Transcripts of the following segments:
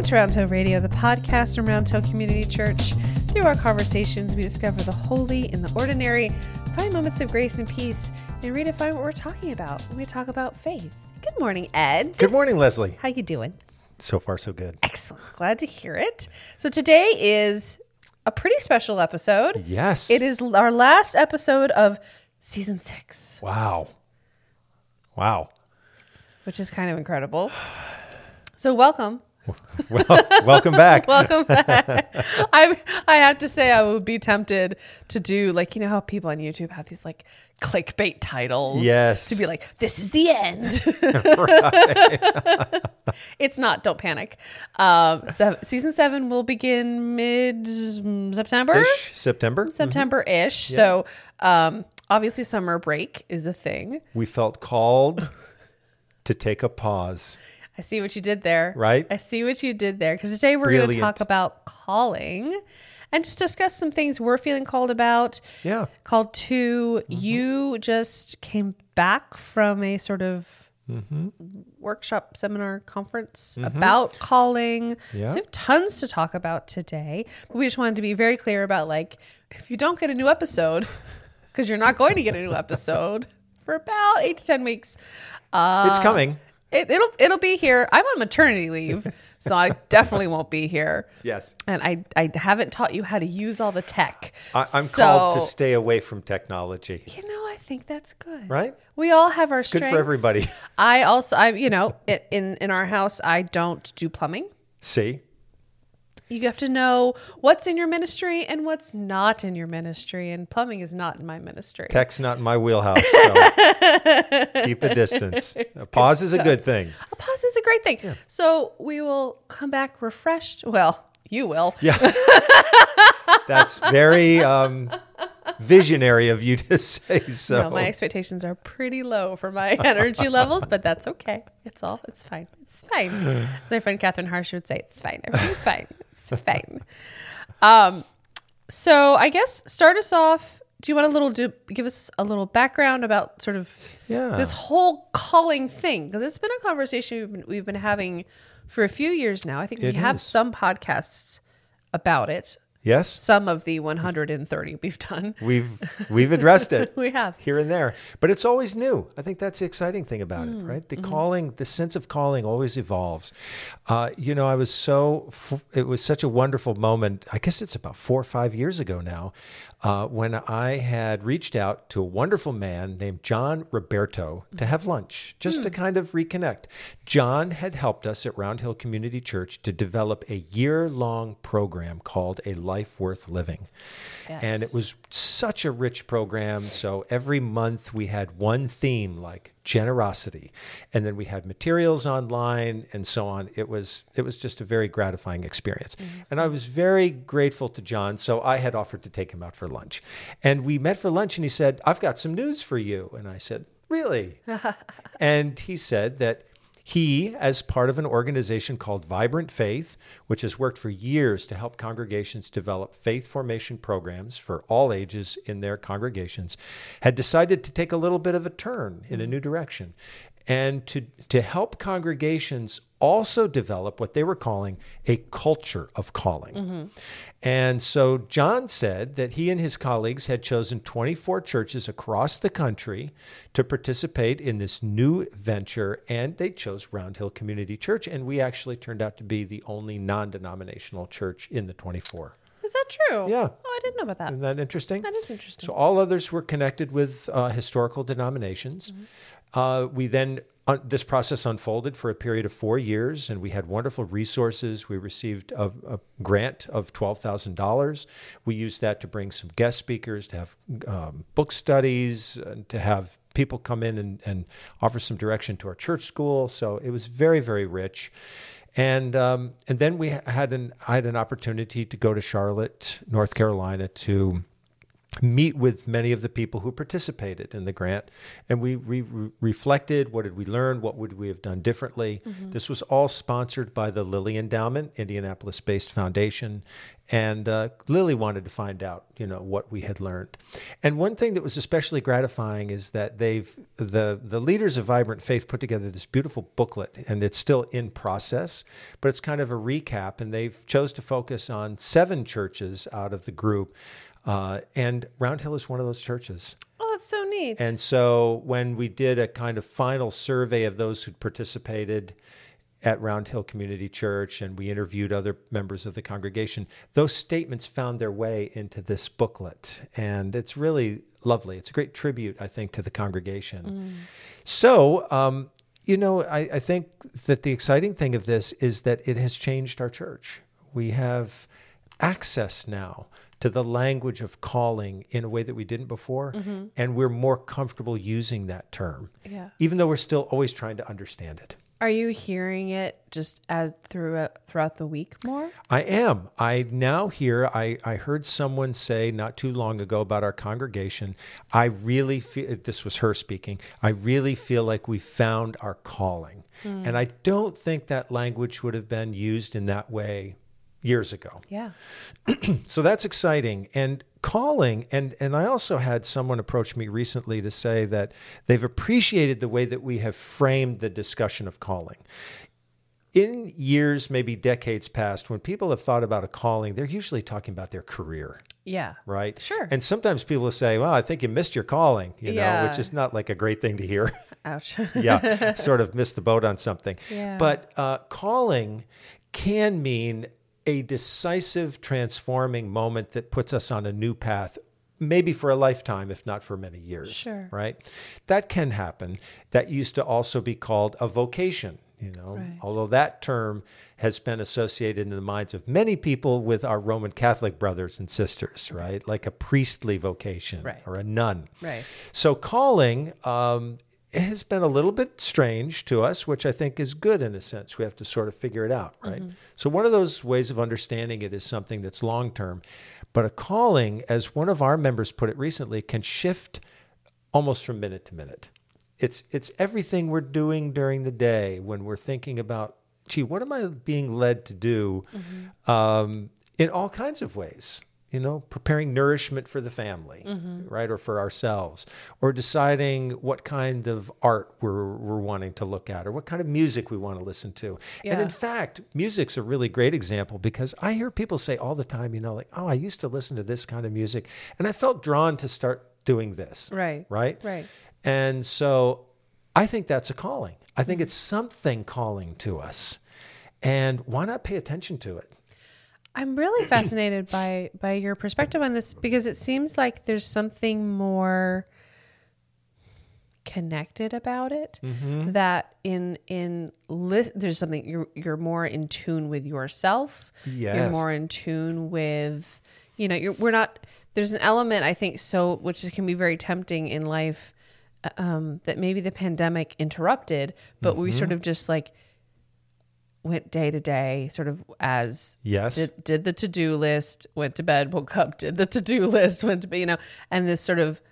Welcome to Roundtale Radio, the podcast from Roundtale Community Church. Through our conversations, we discover the holy in the ordinary, find moments of grace and peace, and redefine what we're talking about when we talk about faith. Good morning, Ed. Good morning, Leslie. How you doing? So far, so good. Excellent. Glad to hear it. So today is a pretty special episode. Yes. It is our last episode of Season 6. Wow. Which is kind of incredible. So welcome. Well, welcome back. I have to say I would be tempted to do, like, you know how people on YouTube have these like clickbait titles? Yes. To be like, this is the end. Right. It's not. Don't panic. So season 7 will begin mid-September. September-ish. Mm-hmm. So obviously summer break is a thing. We felt called to take a pause. I see what you did there. Right? I see what you did there. Because today we're going to talk about calling and just discuss some things we're feeling called about. Yeah. Called to. Mm-hmm. You just came back from a sort of workshop, seminar, conference about calling. Yeah. So we have tons to talk about today. But we just wanted to be very clear about, like, if you don't get a new episode, because you're not going to get a new episode for about 8 to 10 weeks. It's coming. It'll be here. I'm on maternity leave, so I definitely won't be here. Yes. And I haven't taught you how to use all the tech. I'm called to stay away from technology. You know, I think that's good. Right? We all have our strengths. It's good for everybody. In our house, I don't do plumbing. See? You have to know what's in your ministry and what's not in your ministry. And plumbing is not in my ministry. Tech's not in my wheelhouse. So keep a distance. A pause is a good thing. A pause is a great thing. Yeah. So we will come back refreshed. Well, you will. Yeah. That's very visionary of you to say so. No, my expectations are pretty low for my energy levels, but that's okay. It's fine. It's fine. As my friend Catherine Harsh would say, it's fine. Everything's fine. Fine. So I guess start us off. Do you want give us a little background about sort of this whole calling thing? Because it's been a conversation we've been having for a few years now. I think we have some podcasts about it. Yes. Some of the 130 we've done. We've addressed it. We have. Here and there. But it's always new. I think that's the exciting thing about it, right? The calling, the sense of calling always evolves. It was such a wonderful moment. I guess it's about 4 or 5 years ago now when I had reached out to a wonderful man named John Roberto to have lunch, just to kind of reconnect. John had helped us at Round Hill Community Church to develop a year-long program called A Life Worth Living. Yes. And it was such a rich program. So every month we had one theme, like generosity, and then we had materials online and so on. It was just a very gratifying experience. Mm-hmm. And I was very grateful to John. So I had offered to take him out for lunch, and we met for lunch, and he said, "I've got some news for you." And I said, "Really?" And he said that he, as part of an organization called Vibrant Faith, which has worked for years to help congregations develop faith formation programs for all ages in their congregations, had decided to take a little bit of a turn in a new direction and to help congregations also develop what they were calling a culture of calling. Mm-hmm. And so John said that he and his colleagues had chosen 24 churches across the country to participate in this new venture, and they chose Round Hill Community Church, and we actually turned out to be the only non-denominational church in the 24. Is that true? Yeah. Oh, I didn't know about that. Isn't that interesting? That is interesting. So all others were connected with historical denominations. Mm-hmm. We then, this process unfolded for a period of 4 years, and we had wonderful resources. We received a grant of $12,000. We used that to bring some guest speakers, to have book studies, and to have people come in and offer some direction to our church school. So it was very, very rich. And then I had an opportunity to go to Charlotte, North Carolina, to meet with many of the people who participated in the grant, and we reflected. What did we learn? What would we have done differently? Mm-hmm. This was all sponsored by the Lilly Endowment, Indianapolis-based foundation, And Lilly wanted to find out, you know, what we had learned. And one thing that was especially gratifying is that the leaders of Vibrant Faith put together this beautiful booklet, and it's still in process, but it's kind of a recap. And they've chose to focus on 7 churches out of the group. And Round Hill is one of those churches. Oh, that's so neat. And so when we did a kind of final survey of those who participated at Round Hill Community Church, and we interviewed other members of the congregation, those statements found their way into this booklet. And it's really lovely. It's a great tribute, I think, to the congregation. Mm. So, you know, I think that the exciting thing of this is that it has changed our church. We have access now to the language of calling in a way that we didn't before. Mm-hmm. And we're more comfortable using that term, even though we're still always trying to understand it. Are you hearing it just as throughout the week more? I am. I now hear, I heard someone say not too long ago about our congregation, I really feel, this was her speaking, I really feel like we found our calling. Mm. And I don't think that language would have been used in that way years ago. Yeah. So that's exciting. And calling, and I also had someone approach me recently to say that they've appreciated the way that we have framed the discussion of calling. In years, maybe decades past, when people have thought about a calling, they're usually talking about their career. Yeah. Right? Sure. And sometimes people will say, well, I think you missed your calling, you know, which is not like a great thing to hear. Ouch. Yeah. Sort of missed the boat on something. Yeah. But calling can mean a decisive, transforming moment that puts us on a new path, maybe for a lifetime, if not for many years. Sure. Right? That can happen. That used to also be called a vocation, you know, right. Although that term has been associated in the minds of many people with our Roman Catholic brothers and sisters, right? Like a priestly vocation or a nun. Right. So calling, it has been a little bit strange to us, which I think is good in a sense. We have to sort of figure it out, right? Mm-hmm. So one of those ways of understanding it is something that's long-term. But a calling, as one of our members put it recently, can shift almost from minute to minute. It's everything we're doing during the day when we're thinking about, gee, what am I being led to do in all kinds of ways? You know, preparing nourishment for the family, right, or for ourselves, or deciding what kind of art we're wanting to look at, or what kind of music we want to listen to. Yeah. And in fact, music's a really great example, because I hear people say all the time, you know, like, oh, I used to listen to this kind of music, and I felt drawn to start doing this. Right. Right? Right. And so I think that's a calling. I think it's something calling to us. And why not pay attention to it? I'm really fascinated by your perspective on this, because it seems like there's something more connected about it, that there's something you're more in tune with yourself. Yes. You're more in tune with, you know, we're not, there's an element I think which can be very tempting in life, that maybe the pandemic interrupted, but we sort of just like went day to day, sort of as did the to-do list, went to bed, woke up, did the to-do list, went to bed, you know, and this sort of,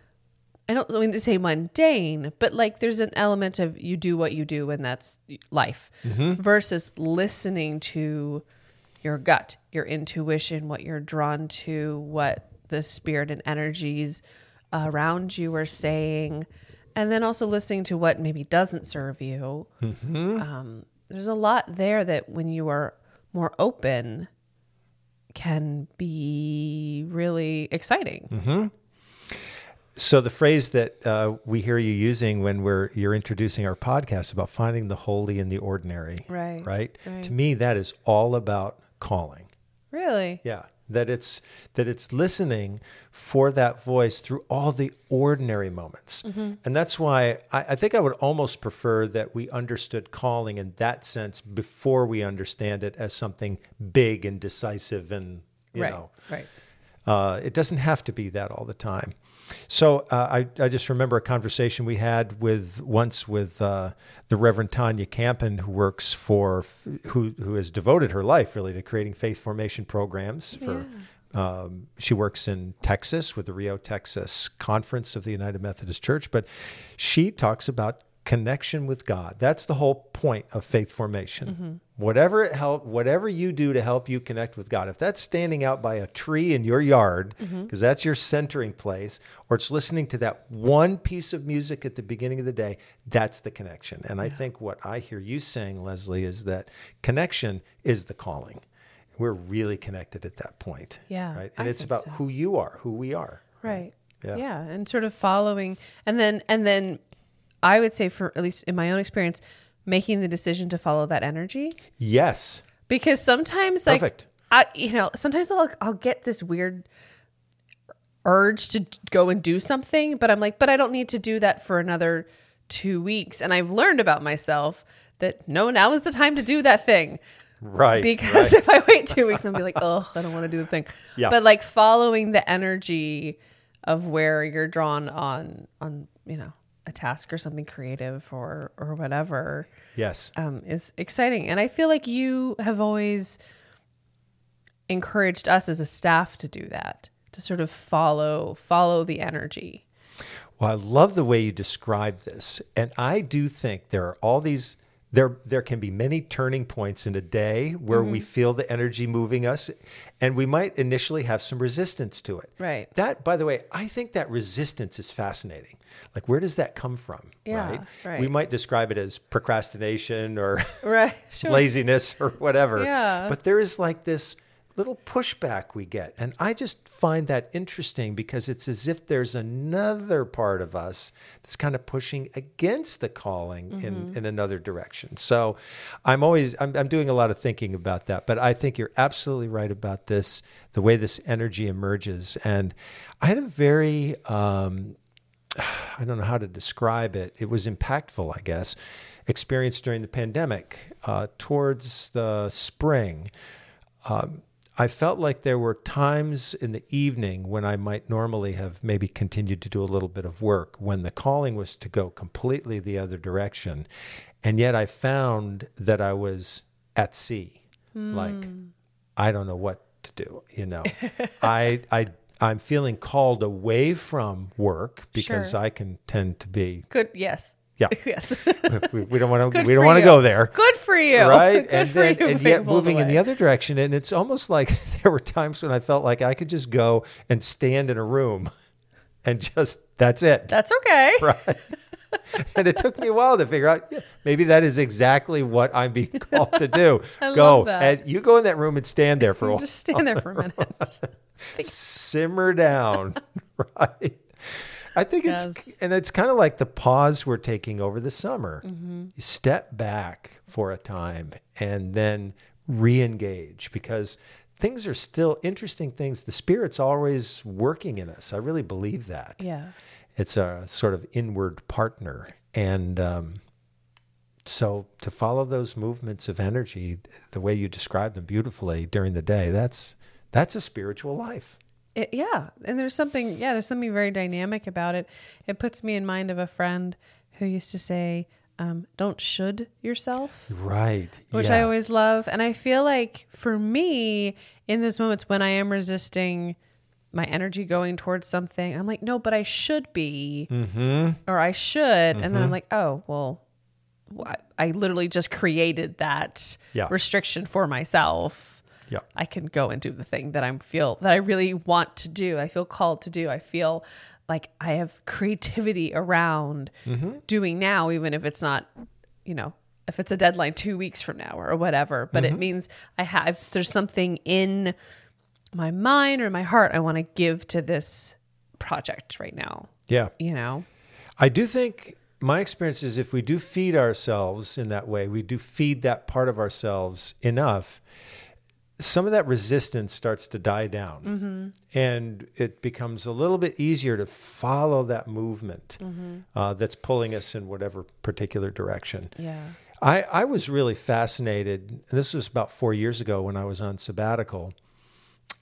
I don't mean to say mundane, but like there's an element of you do what you do and that's life, versus listening to your gut, your intuition, what you're drawn to, what the spirit and energies around you are saying, and then also listening to what maybe doesn't serve you. There's a lot there that when you are more open can be really exciting. So the phrase that we hear you using when you're introducing our podcast about finding the holy in the ordinary, right? To me, that is all about calling. Really? Yeah. That it's listening for that voice through all the ordinary moments. And that's why I think I would almost prefer that we understood calling in that sense before we understand it as something big and decisive and, you know. Right. It doesn't have to be that all the time. So I just remember a conversation we had with the Reverend Tanya Campen, who works who has devoted her life really to creating faith formation programs for. She works in Texas with the Rio Texas Conference of the United Methodist Church, but she talks about connection with God. That's the whole point of faith formation. Mm-hmm. Whatever you do to help you connect with God, if that's standing out by a tree in your yard, because mm-hmm. that's your centering place, or it's listening to that one piece of music at the beginning of the day, that's the connection. And I think what I hear you saying, Leslie, is that connection is the calling. We're really connected at that point. Yeah. Right. And it's about who you are, who we are. Right. Yeah. Yeah. And sort of following. And then I would say, for at least in my own experience, making the decision to follow that energy. Yes. Because sometimes, like, perfect. Sometimes I'll get this weird urge to go and do something, but I'm like, but I don't need to do that for another 2 weeks. And I've learned about myself that no, now is the time to do that thing. Right. Because if I wait 2 weeks, I'll be like, oh, I don't want to do the thing. Yeah. But like following the energy of where you're drawn on, a task or something creative or whatever. Yes. Is exciting. And I feel like you have always encouraged us as a staff to do that, to sort of follow the energy. Well, I love the way you describe this. And I do think there are all these... There can be many turning points in a day where mm-hmm. we feel the energy moving us, and we might initially have some resistance to it. Right. That, by the way, I think that resistance is fascinating. Like, where does that come from? Yeah, right? We might describe it as procrastination or right, sure. laziness or whatever. Yeah. But there is like this little pushback we get. And I just find that interesting because it's as if there's another part of us that's kind of pushing against the calling mm-hmm. in another direction. So I'm doing a lot of thinking about that, but I think you're absolutely right about this, the way this energy emerges. And I had a very, I don't know how to describe it. It was impactful, I guess, experience during the pandemic, towards the spring. I felt like there were times in the evening when I might normally have maybe continued to do a little bit of work when the calling was to go completely the other direction. And yet I found that I was at sea. Like, I don't know what to do, I'm feeling called away from work because sure. I can tend to be... Good, yes. Yeah. Yes. we don't want to. We don't want to go there. Good for you. Right. Good and then, you, and yet moving away in the other direction, and it's almost like there were times when I felt like I could just go and stand in a room, and just that's it. That's okay. Right. And it took me a while to figure out maybe that is exactly what I'm being called to do. Love that. And you go in that room and stand there for a while. Just stand there for a minute. Simmer down. Right. I think it's kind of like the pause we're taking over the summer. Mm-hmm. You step back for a time and then re-engage because things are still interesting things. The Spirit's always working in us. I really believe that. Yeah. It's a sort of inward partner. And so to follow those movements of energy, the way you describe them beautifully during the day, that's a spiritual life. And there's something very dynamic about it. It puts me in mind of a friend who used to say, don't should yourself. Right. Which I always love. And I feel like for me, in those moments when I am resisting my energy going towards something, I'm like, no, but I should be, mm-hmm. or I should. Mm-hmm. And then I'm like, oh, well, I literally just created that restriction for myself. Yeah, I can go and do the thing that I really want to do. I feel called to do. I feel like I have creativity around mm-hmm. doing now, even if it's not, if it's a deadline 2 weeks from now or whatever. But mm-hmm. it means there's something in my mind or my heart I want to give to this project right now. Yeah. I do think my experience is if we do feed ourselves in that way, we do feed that part of ourselves enough, some of that resistance starts to die down mm-hmm. and it becomes a little bit easier to follow that movement mm-hmm. That's pulling us in whatever particular direction. Yeah, I was really fascinated. This was about 4 years ago when I was on sabbatical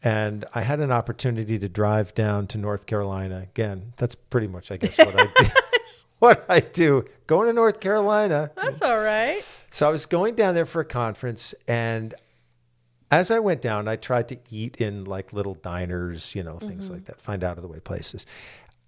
and I had an opportunity to drive down to North Carolina. Again, that's pretty much, I guess, what I do. Going to North Carolina. That's all right. So I was going down there for a conference and as I went down, I tried to eat in like little diners, things mm-hmm. like that, find out-of-the-way places.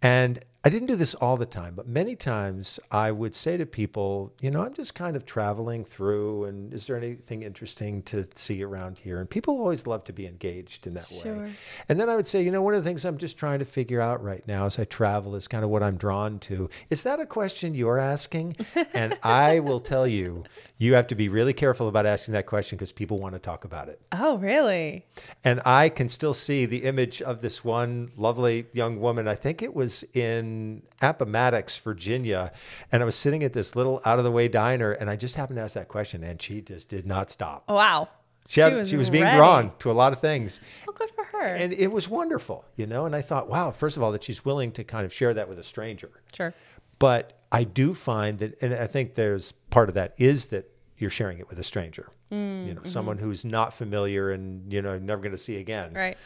And I didn't do this all the time, but many times I would say to people, you know, I'm just kind of traveling through, and is there anything interesting to see around here? And people always love to be engaged in that way. And then I would say, you know, one of the things I'm just trying to figure out right now as I travel is kind of what I'm drawn to. Is that a question you're asking? And I will tell you, you have to be really careful about asking that question because people want to talk about it. Oh, really? And I can still see the image of this one lovely young woman. I think it was in Appomattox, Virginia. And I was sitting at this little out-of-the-way diner, and I just happened to ask that question, and she just did not stop. Oh, wow. She was being drawn to a lot of things. Well, good for her. And it was wonderful, you know? And I thought, wow, first of all, that she's willing to kind of share that with a stranger. Sure. But I do find that, and I think there's part of that is that you're sharing it with a stranger, someone who's not familiar and, you know, never going to see again. Right.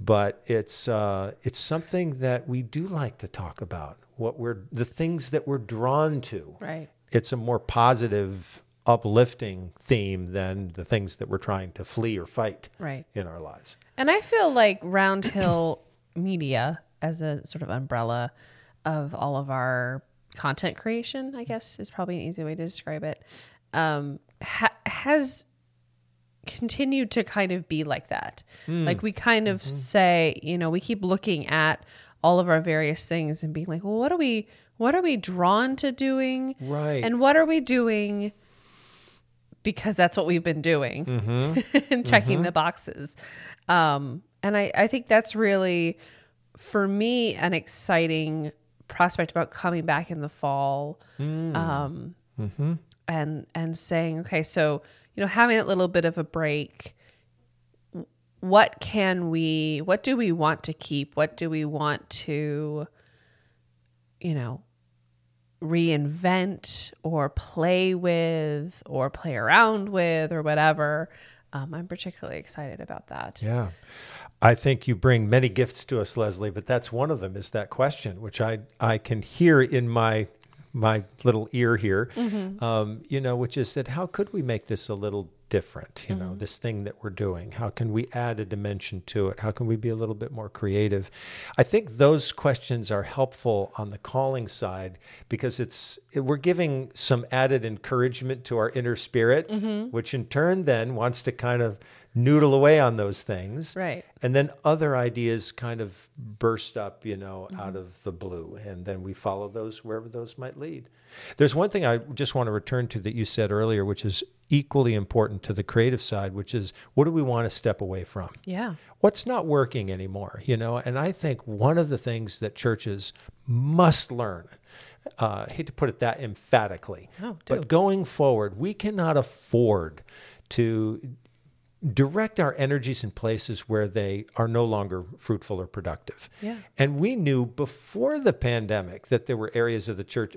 But it's something that we do like to talk about, the things that we're drawn to. Right. It's a more positive, uplifting theme than the things that we're trying to flee or fight in our lives. And I feel like Round Hill Media as a sort of umbrella of all of our content creation, I guess, is probably an easy way to describe it, has continued to kind of be like that. Like we kind of say, you know, we keep looking at all of our various things and being like, well, what are we drawn to doing? Right. And what are we doing because that's what we've been doing and checking the boxes. And I think that's really, for me, an exciting prospect about coming back in the fall and saying, okay, so, you know, having a little bit of a break, what do we want to keep? What do we want to, you know, reinvent or play with or play around with or whatever? I'm particularly excited about that. Yeah. I think you bring many gifts to us, Leslie, but that's one of them is that question, which I can hear in my little ear here, you know, which is that how could we make this a little different, you know, this thing that we're doing? How can we add a dimension to it? How can we be a little bit more creative? I think those questions are helpful on the calling side because we're giving some added encouragement to our inner spirit, which in turn then wants to kind of noodle away on those things. Right. And then other ideas kind of burst up, you know, out of the blue. And then we follow those wherever those might lead. There's one thing I just want to return to that you said earlier, which is equally important to the creative side, which is what do we want to step away from? Yeah. What's not working anymore, you know? And I think one of the things that churches must learn, I hate to put it that emphatically, but going forward, we cannot afford to direct our energies in places where they are no longer fruitful or productive. Yeah. And we knew before the pandemic that there were areas of the church,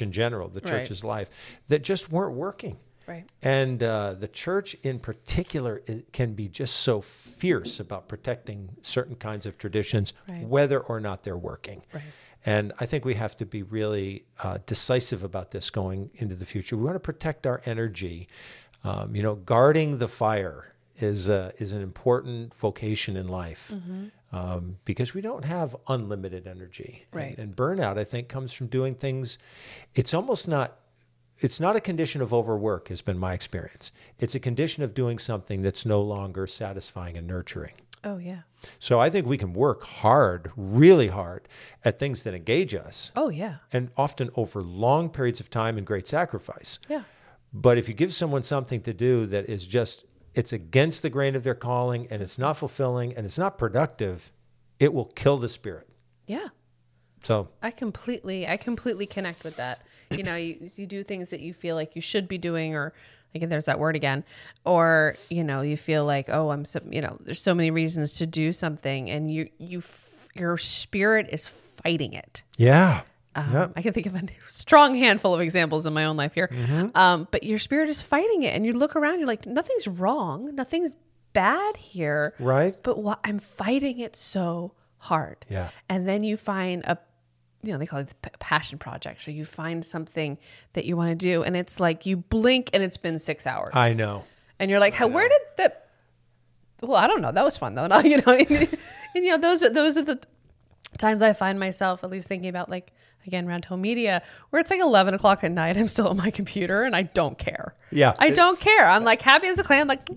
in general, the church's life, that just weren't working. Right. And the church in particular can be just so fierce about protecting certain kinds of traditions, whether or not they're working. Right. And I think we have to be really decisive about this going into the future. We want to protect our energy. You know, guarding the fire is an important vocation in life because we don't have unlimited energy. Right. And burnout, I think, comes from doing things. It's not a condition of overwork, has been my experience. It's a condition of doing something that's no longer satisfying and nurturing. Oh, yeah. So I think we can work hard, really hard, at things that engage us. Oh, yeah. And often over long periods of time and great sacrifice. Yeah. But if you give someone something to do that is just, it's against the grain of their calling and it's not fulfilling and it's not productive, it will kill the spirit. Yeah. So I completely connect with that. You know, you do things that you feel like you should be doing, or again, there's that word again, or, you know, you feel like, oh, you know, there's so many reasons to do something and your spirit is fighting it. Yeah. Yep. I can think of a strong handful of examples in my own life here. But your spirit is fighting it. And you look around, you're like, nothing's wrong. Nothing's bad here. Right. But I'm fighting it so hard. Yeah. And then you find you know, they call it passion projects, or you find something that you want to do. And it's like you blink and it's been 6 hours. I know. And you're like, where did that? Well, I don't know. That was fun though. And, you know, those are the times I find myself at least thinking about, like, again, Roundtale Media, where it's like 11 o'clock at night, I'm still on my computer and I don't care. Yeah. I don't care. I'm like happy as a clam. Like,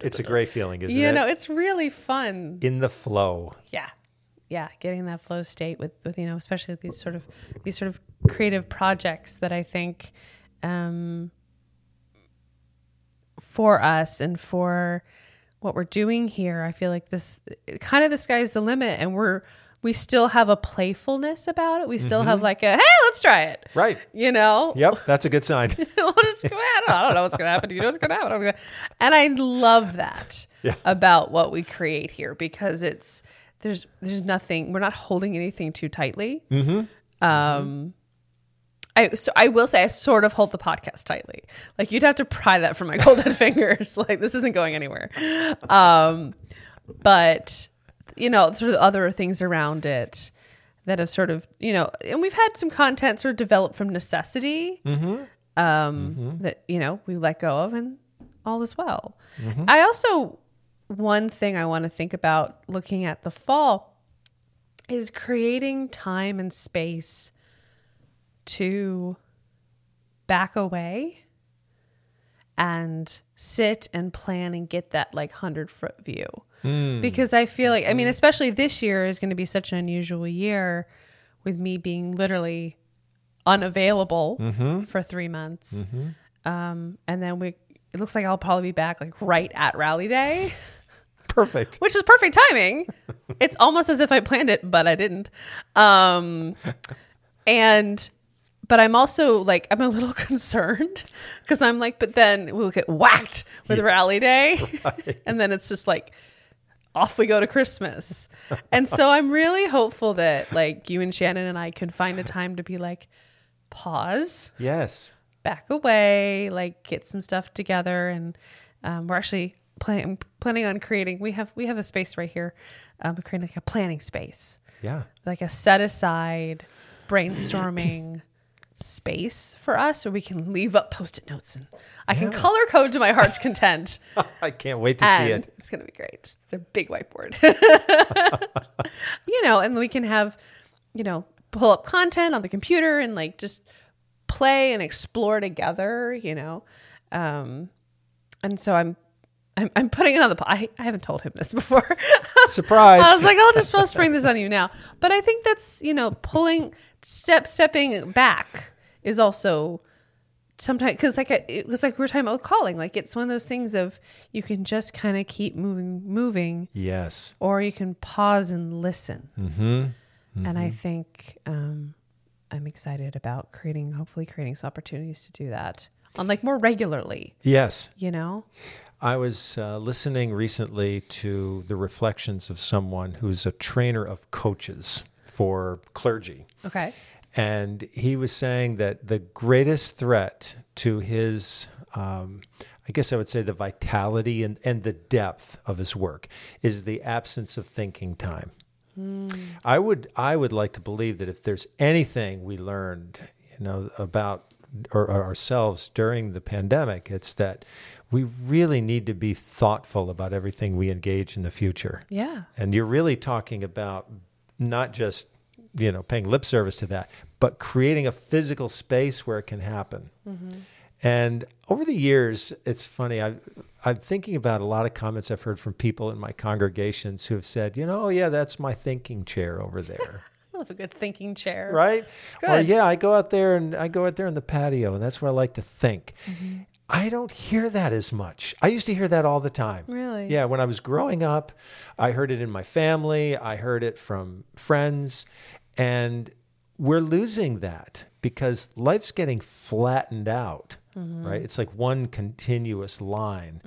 it's a great feeling, isn't it? You know, it's really fun. In the flow. Yeah. Yeah. Getting that flow state with, you know, especially these sort of creative projects that I think, for us and for what we're doing here, I feel like this kind of the sky's the limit, and we still have a playfulness about it. We still have like a, hey, let's try it. Right. You know? Yep. That's a good sign. We'll just go out. I don't know what's going to happen. Do you know what's going to happen? And I love that about what we create here, because it's, there's nothing, we're not holding anything too tightly. I will say I sort of hold the podcast tightly. Like, you'd have to pry that from my cold dead fingers. Like, this isn't going anywhere. But you know, sort of other things around it that have sort of, you know, and we've had some content sort of developed from necessity that, you know, we let go of, and all is well. I also, one thing I want to think about looking at the fall is creating time and space to back away and sit and plan and get that like 100-foot view. Because I feel like, I mean, especially this year is going to be such an unusual year with me being literally unavailable for 3 months. And then it looks like I'll probably be back like right at rally day. Perfect. Which is perfect timing. It's almost as if I planned it, but I didn't. But I'm also like, I'm a little concerned because I'm like, but then we'll get whacked with rally day. Right. And then it's just like, off we go to Christmas. And so I'm really hopeful that like you and Shannon and I can find a time to be like, pause. Yes. Back away, like get some stuff together. And we're actually planning on creating, we have a space right here. We're creating like a planning space. Yeah. Like a set aside brainstorming space for us, so we can leave up Post-it notes and I can color code to my heart's content. I can't wait to see it. It's going to be great. It's a big whiteboard. You know, and we can have, you know, pull up content on the computer and like just play and explore together, you know. And so I'm putting it on the, I haven't told him this before. Surprise. I was like, I'll spring this on you now. But I think that's, you know, stepping back is also sometimes, because like it was like we were talking about calling, like it's one of those things of you can just kind of keep moving. Yes. Or you can pause and listen. And I think I'm excited about hopefully creating some opportunities to do that on like more regularly. Yes. You know? I was listening recently to the reflections of someone who's a trainer of coaches for clergy. Okay. And he was saying that the greatest threat to his, I guess I would say the vitality and the depth of his work is the absence of thinking time. I would like to believe that if there's anything we learned, you know, about or ourselves during the pandemic, it's that we really need to be thoughtful about everything we engage in the future. Yeah. And you're really talking about not just, you know, paying lip service to that, but creating a physical space where it can happen. And over the years, it's funny, I'm thinking about a lot of comments I've heard from people in my congregations who have said, you know, oh yeah, that's my thinking chair over there. I love a good thinking chair. Right? It's good. Or yeah, I go out there in the patio and that's where I like to think. I don't hear that as much. I used to hear that all the time. Really? Yeah, when I was growing up, I heard it in my family. I heard it from friends. And we're losing that because life's getting flattened out, right? It's like one continuous line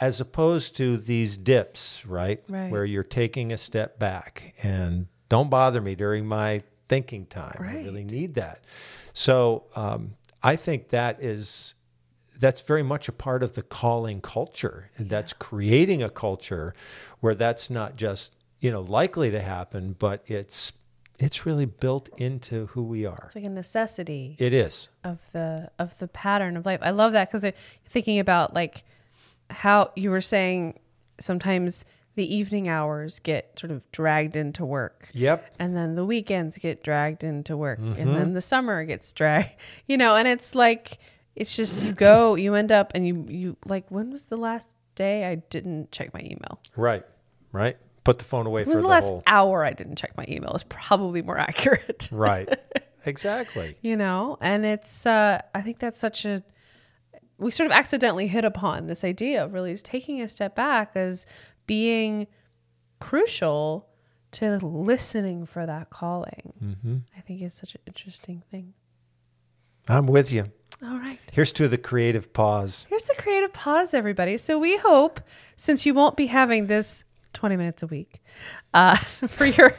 as opposed to these dips, right? Where you're taking a step back and don't bother me during my thinking time. Right. I really need that. So I think that is... That's very much a part of the calling culture. And that's creating a culture where that's not just, you know, likely to happen, but it's really built into who we are. It's like a necessity. It is. Of the pattern of life. I love that because thinking about like how you were saying sometimes the evening hours get sort of dragged into work. Yep. And then the weekends get dragged into work. Mm-hmm. And then the summer gets dragged, you know, and it's like, it's just, you go, you end up and you like, when was the last day I didn't check my email? Right. Right. Put the phone away. It was for the last hour I didn't check my email is probably more accurate. Right. Exactly. You know, and it's, I think that's such a, we sort of accidentally hit upon this idea of really just taking a step back as being crucial to listening for that calling. Mm-hmm. I think it's such an interesting thing. I'm with you. All right. Here's to the creative pause. Here's the creative pause, everybody. So we hope, since you won't be having this 20 minutes a week, for your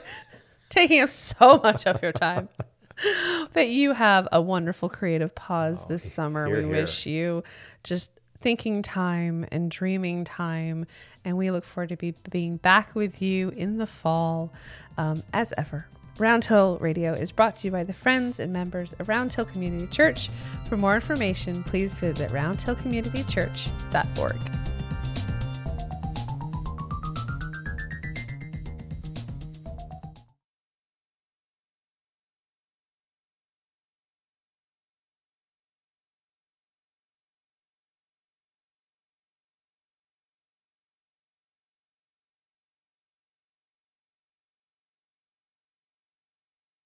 taking up so much of your time, that you have a wonderful creative pause this summer. We wish you just thinking time and dreaming time. And we look forward to being back with you in the fall, as ever. Round Hill Radio is brought to you by the friends and members of Round Hill Community Church. For more information, please visit roundhillcommunitychurch.org.